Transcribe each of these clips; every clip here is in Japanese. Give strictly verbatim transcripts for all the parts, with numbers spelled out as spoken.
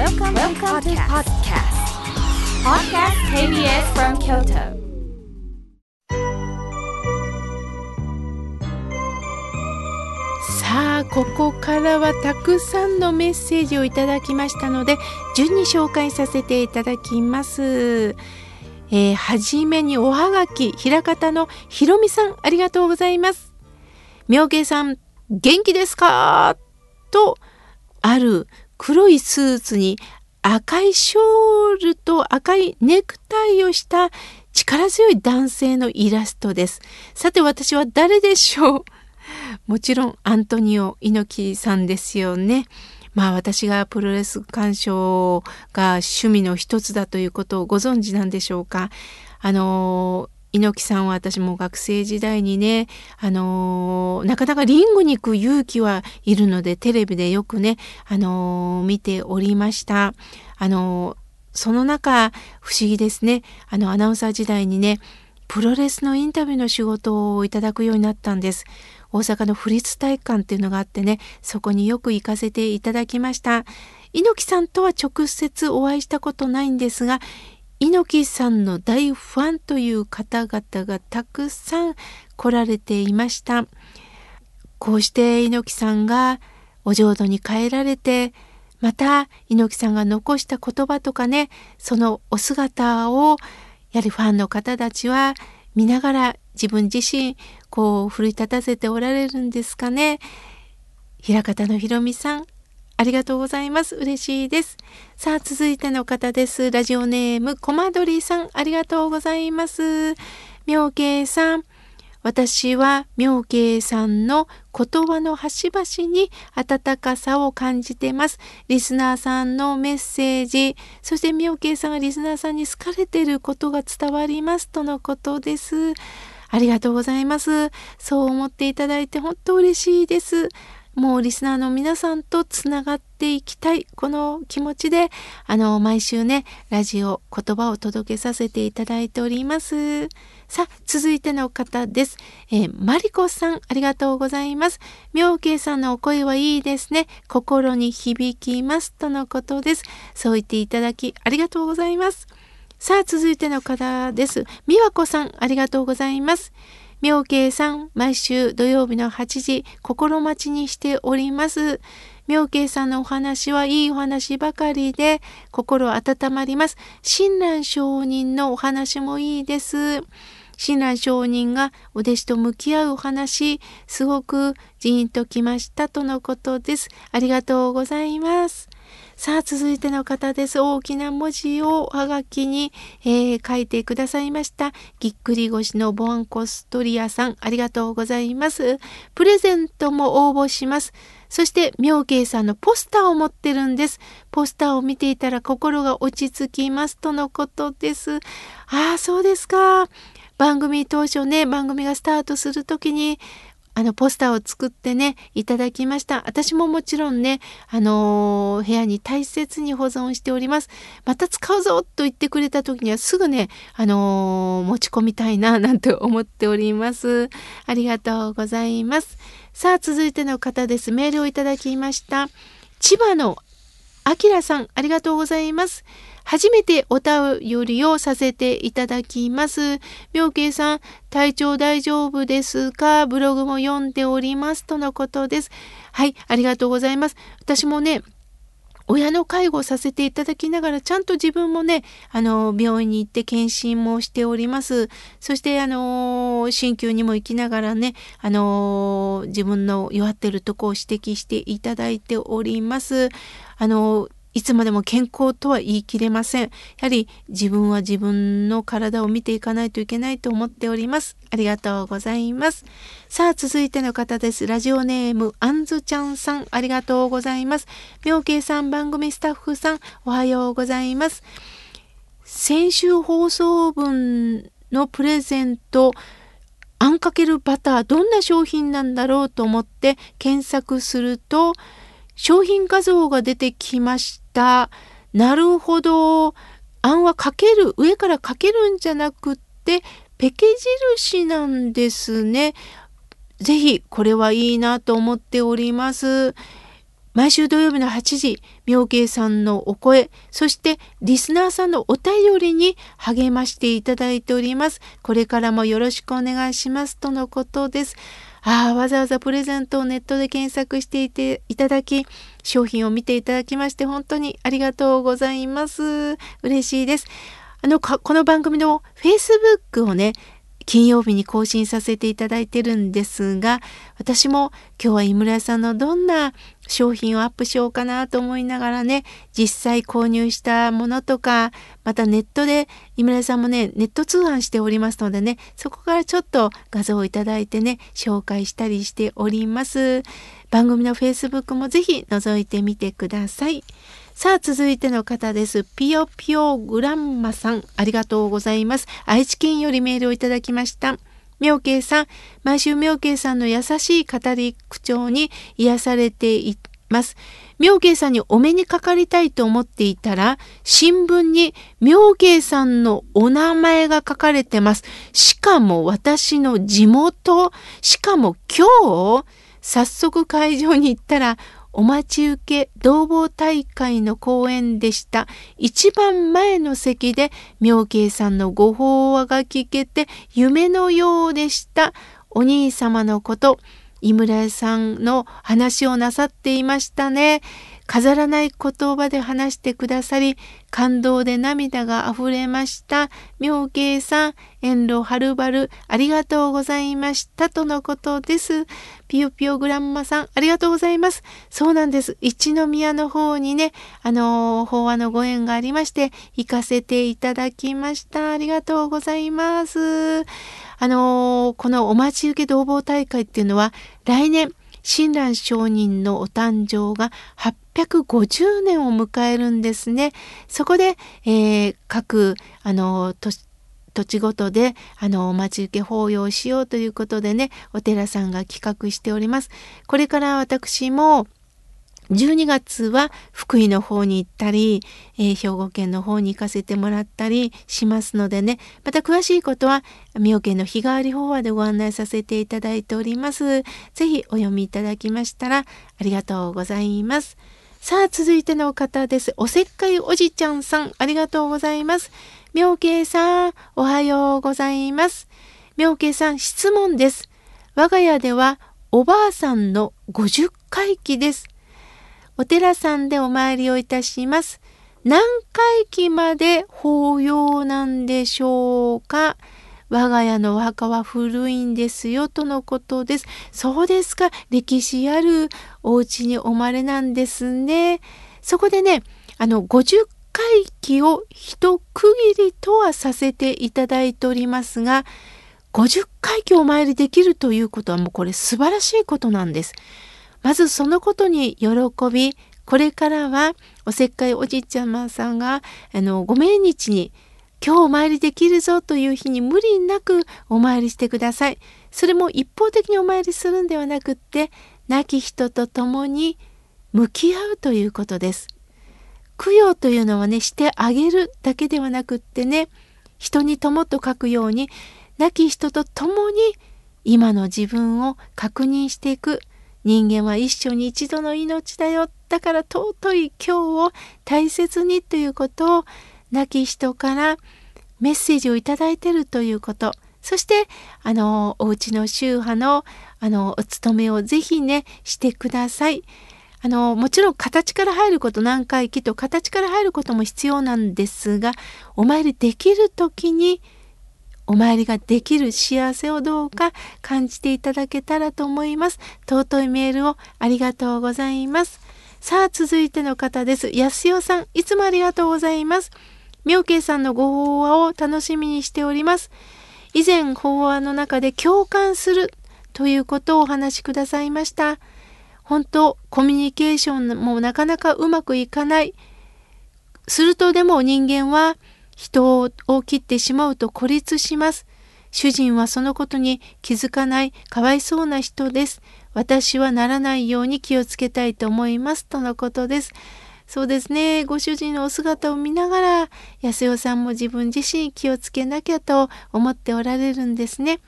Welcome to podcast. Podcast ケービーエス from Kyoto. さあ、ここからはたくさんのメッセージをいただきましたので、順に紹介させていただきます。えー、はじめにおはがき、枚方のひろみさん、ありがとうございます。明慶さん、元気ですかと、ある黒いスーツに赤いショールと赤いネクタイをした力強い男性のイラストです。さて私は誰でしょう？もちろんアントニオ猪木さんですよね。まあ私がプロレス鑑賞が趣味の一つだということをご存知なんでしょうか。あのー猪木さんは私も学生時代にね、あのー、なかなかリングに行く勇気はいるのでテレビでよくね、あのー、見ておりました。あのー、その中不思議ですね。あのアナウンサー時代にね、プロレスのインタビューの仕事をいただくようになったんです。大阪の府立体育館っていうのがあってね、そこによく行かせていただきました。猪木さんとは直接お会いしたことないんですが、猪木さんの大ファンという方々がたくさん来られていました。こうして猪木さんがお浄土に帰られて、また猪木さんが残した言葉とかね、そのお姿をやはりファンの方たちは見ながら自分自身こう奮い立たせておられるんですかね。枚方のひろみさん、ありがとうございます。嬉しいです。さあ、続いての方です。ラジオネーム、コマドリさん、ありがとうございます。明慶さん、私は明慶さんの言葉の端々に温かさを感じてます。リスナーさんのメッセージ、そして明慶さんがリスナーさんに好かれていることが伝わりますとのことです。ありがとうございます。そう思っていただいて本当嬉しいです。もうリスナーの皆さんとつながっていきたい、この気持ちであの毎週ね、ラジオ言葉を届けさせていただいております。さあ、続いての方です。えー、マリコさん、ありがとうございます。明慶さんのお声はいいですね、心に響きますとのことです。そう言っていただきありがとうございます。さあ、続いての方です。美和子さん、ありがとうございます。明慶さん、毎週土曜日のはちじ、心待ちにしております。明慶さんのお話はいいお話ばかりで、心温まります。親鸞上人のお話もいいです。親鸞上人がお弟子と向き合うお話、すごくジーンときましたとのことです。ありがとうございます。さあ、続いての方です。大きな文字をはがきに、えー、書いてくださいました。ぎっくり腰のボアンコストリアさん、ありがとうございます。プレゼントも応募します。そして明慶さんのポスターを持ってるんです。ポスターを見ていたら心が落ち着きますとのことです。ああ、そうですか。番組当初ね、番組がスタートするときにあのポスターを作ってね、いただきました。私ももちろんね、あのー、部屋に大切に保存しております。また使うぞと言ってくれた時にはすぐね、あのー、持ち込みたいななんて思っております。ありがとうございます。さあ、続いての方です。メールをいただきました。千葉のあきらさん、ありがとうございます。初めてお便りをさせていただきます。明慶さん、体調大丈夫ですか？ブログも読んでおりますとのことです。はい、ありがとうございます。私もね、親の介護をさせていただきながら、ちゃんと自分もね、あの、病院に行って検診もしております。そして、あの、鍼灸にも行きながらね、あの、自分の弱ってるとこを指摘していただいております。あの、いつまでも健康とは言い切れません。やはり自分は自分の体を見ていかないといけないと思っております。ありがとうございます。さあ、続いての方です。ラジオネーム、あんずちゃんさん、ありがとうございます。明慶さん、番組スタッフさん、おはようございます。先週放送分のプレゼント、あんかけるバター、どんな商品なんだろうと思って検索すると、商品画像が出てきました。なるほど。あんはかける、上からかけるんじゃなくって、ペケ印なんですね。ぜひ、これはいいなと思っております。毎週土曜日のはちじ、明慶さんのお声、そしてリスナーさんのお便りに励ましていただいております。これからもよろしくお願いしますとのことです。ああ、わざわざプレゼントをネットで検索していていただき、商品を見ていただきまして本当にありがとうございます。嬉しいです。あのこの番組の Facebook をね、金曜日に更新させていただいてるんですが、私も今日は井村さんのどんな商品をアップしようかなと思いながらね、実際購入したものとか、またネットで井村さんもねネット通販しておりますのでね、そこからちょっと画像をいただいてね紹介したりしております。番組の Facebook もぜひ覗いてみてください。さあ続いての方です。ピヨピヨグランマさん、ありがとうございます。愛知県よりメールをいただきました。明慶さん、毎週明慶さんの優しい語り口調に癒されています。明慶さんにお目にかかりたいと思っていたら、新聞に明慶さんのお名前が書かれてます。しかも私の地元、しかも今日早速会場に行ったらお待ち受け同房大会の公演でした。一番前の席で明慶さんのご法話が聞けて夢のようでした。お兄様のこと井村さんの話をなさっていましたね。飾らない言葉で話してくださり、感動で涙があふれました。明慶さん、遠路はるばるありがとうございましたとのことです。ピヨピヨグランマさん、ありがとうございます。そうなんです、一宮の方にねあの法話のご縁がありまして行かせていただきました。ありがとうございます。あのこのお待ち受け同房大会っていうのは、来年親鸞聖人のお誕生がはっぴゃくごじゅうねんを迎えるんですね。そこで、えー、各あの都市土地ごとであのお待ち受け法要をしようということでね、お寺さんが企画しております。これから私もじゅうにがつは福井の方に行ったり、えー、兵庫県の方に行かせてもらったりしますのでね、また詳しいことは明慶の日替わり法話でご案内させていただいております。ぜひお読みいただきましたらありがとうございます。さあ続いての方です。おせっかいおじちゃんさん、ありがとうございます。明慶さん、おはようございます。明慶さん、質問です。我が家ではおばあさんのごじゅっかいきです。お寺さんでお参りをいたします。何回忌まで法要なんでしょうか。我が家のお墓は古いんですよとのことです。そうですか。歴史あるお家にお生まれなんですね。そこでね、あのごじゅっかいきを一区切りとはさせていただいておりますが、ごじゅっかいきをお参りできるということはもうこれ素晴らしいことなんです。まずそのことに喜び、これからはおせっかいおじいちゃまさんがあのご命日に今日お参りできるぞという日に無理なくお参りしてください。それも一方的にお参りするんではなくって、亡き人と共に向き合うということです。供養というのはね、してあげるだけではなくってね、人に友と書くように亡き人と共に今の自分を確認していく。人間は一生に一度の命だよ。だから尊い今日を大切にということを、亡き人からメッセージをいただいているということ。そしてあのお家の宗派のあのお勤めをぜひねしてください。あのもちろん形から入ること、何回忌と形から入ることも必要なんですが、お参りできる時にお参りができる幸せをどうか感じていただけたらと思います。尊いメールをありがとうございます。さあ続いての方です。安代さん、いつもありがとうございます。明慶さんのご法話を楽しみにしております。以前法話の中で共感するということをお話しくださいました。本当コミュニケーションもなかなかうまくいかない。するとでも人間は人を切ってしまうと孤立します。主人はそのことに気づかない、かわいそうな人です。私はならないように気をつけたいと思いますとのことです。そうですね、ご主人のお姿を見ながら、安代さんも自分自身気をつけなきゃと思っておられるんですね。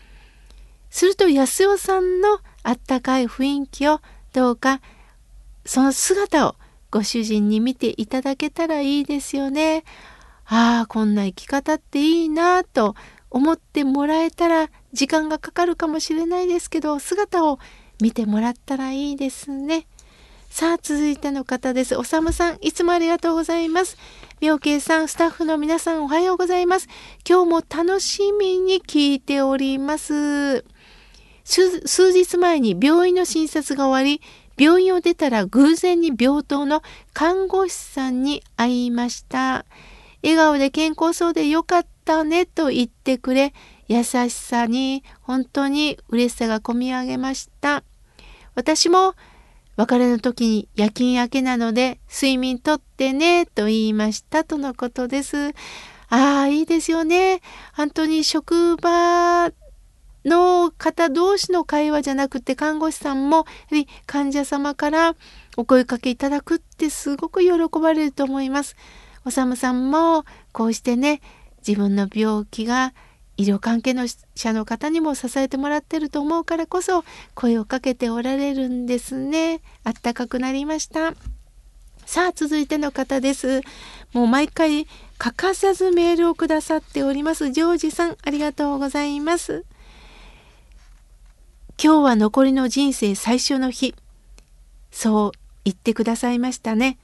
すると安代さんのあったかい雰囲気をどうかその姿をご主人に見ていただけたらいいですよね。ああ、こんな生き方っていいなと思ってもらえたら、時間がかかるかもしれないですけど、姿を見てもらったらいいですね。さあ、続いての方です。おさむさん、いつもありがとうございます。みょうけいさん、スタッフの皆さん、おはようございます。今日も楽しみに聞いております。数, 数日前に病院の診察が終わり、病院を出たら偶然に病棟の看護師さんに会いました。笑顔で健康そうでよかったねと言ってくれ、優しさに本当に嬉しさがこみ上げました。私も別れの時に夜勤明けなので睡眠とってねと言いましたとのことです。ああ、いいですよね。本当に職場の方同士の会話じゃなくて、看護師さんもやはり患者様からお声かけいただくってすごく喜ばれると思います。おさむさんもこうしてね、自分の病気が医療関係者の方にも支えてもらってると思うからこそ声をかけておられるんですね。あったかくなりました。さあ、続いての方です。もう毎回欠かさずメールをくださっております。ジョージさん、ありがとうございます。今日は残りの人生最初の日、そう言ってくださいましたね。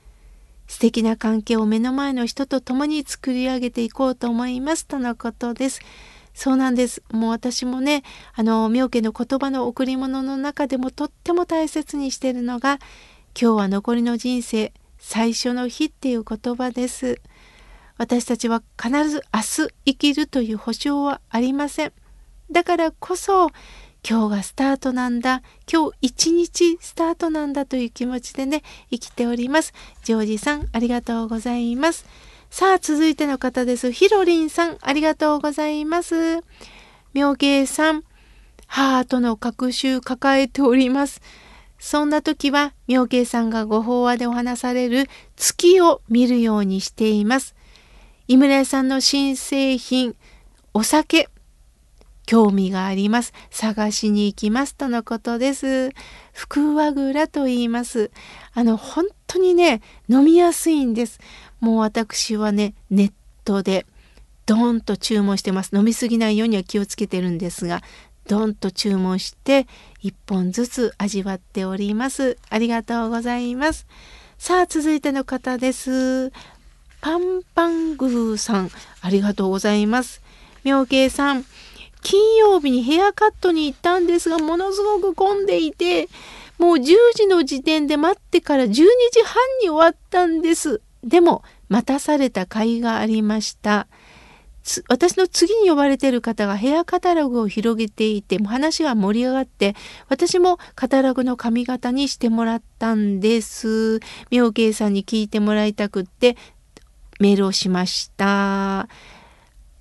素敵な関係を目の前の人と共に作り上げていこうと思いますとのことです。そうなんです。もう私もね、あの妙家の言葉の贈り物の中でもとっても大切にしているのが、今日は残りの人生最初の日っていう言葉です。私たちは必ず明日生きるという保証はありません。だからこそ今日がスタートなんだ、今日一日スタートなんだという気持ちでね、生きております。ジョージさん、ありがとうございます。さあ、続いての方です。ヒロリンさん、ありがとうございます。妙慶さん、ハートの隔週抱えております。そんな時は妙慶さんがご法話でお話される月を見るようにしています。井村屋さんの新製品お酒、興味があります。探しに行きますとのことです。福和蔵と言います。あの本当にね、飲みやすいんです。もう私はね、ネットでドーンと注文してます。飲みすぎないようには気をつけてるんですが、ドーンと注文していっぽんずつ味わっております。ありがとうございます。さあ、続いての方です。パンパングーさん、ありがとうございます。妙慶さん、金曜日にヘアカットに行ったんですが、ものすごく混んでいて、もうじゅうじの時点で待ってからじゅうにじはんに終わったんです。でも待たされた甲斐がありました。私の次に呼ばれている方がヘアカタログを広げていて、話が盛り上がって、私もカタログの髪型にしてもらったんです。妙慶さんに聞いてもらいたくってメールをしました。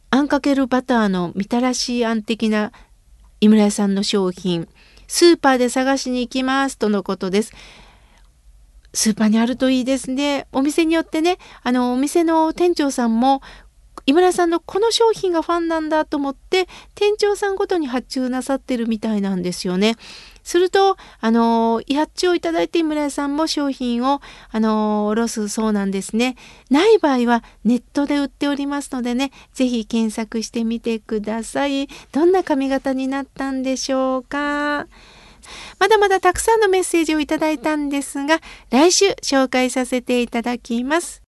あんかけるバターのみたらしあん的な井村屋さんの商品、スーパーで探しに行きますとのことです。スーパーにあるといいですね。お店によってね、あのお店の店長さんも井村屋さんのこの商品がファンなんだと思って店長さんごとに発注なさってるみたいなんですよね。するとあの発注をいただいて井村屋さんも商品をあの卸すそうなんですね。ない場合はネットで売っておりますのでね、ぜひ検索してみてください。どんな髪型になったんでしょうか。まだまだたくさんのメッセージをいただいたんですが、来週紹介させていただきます。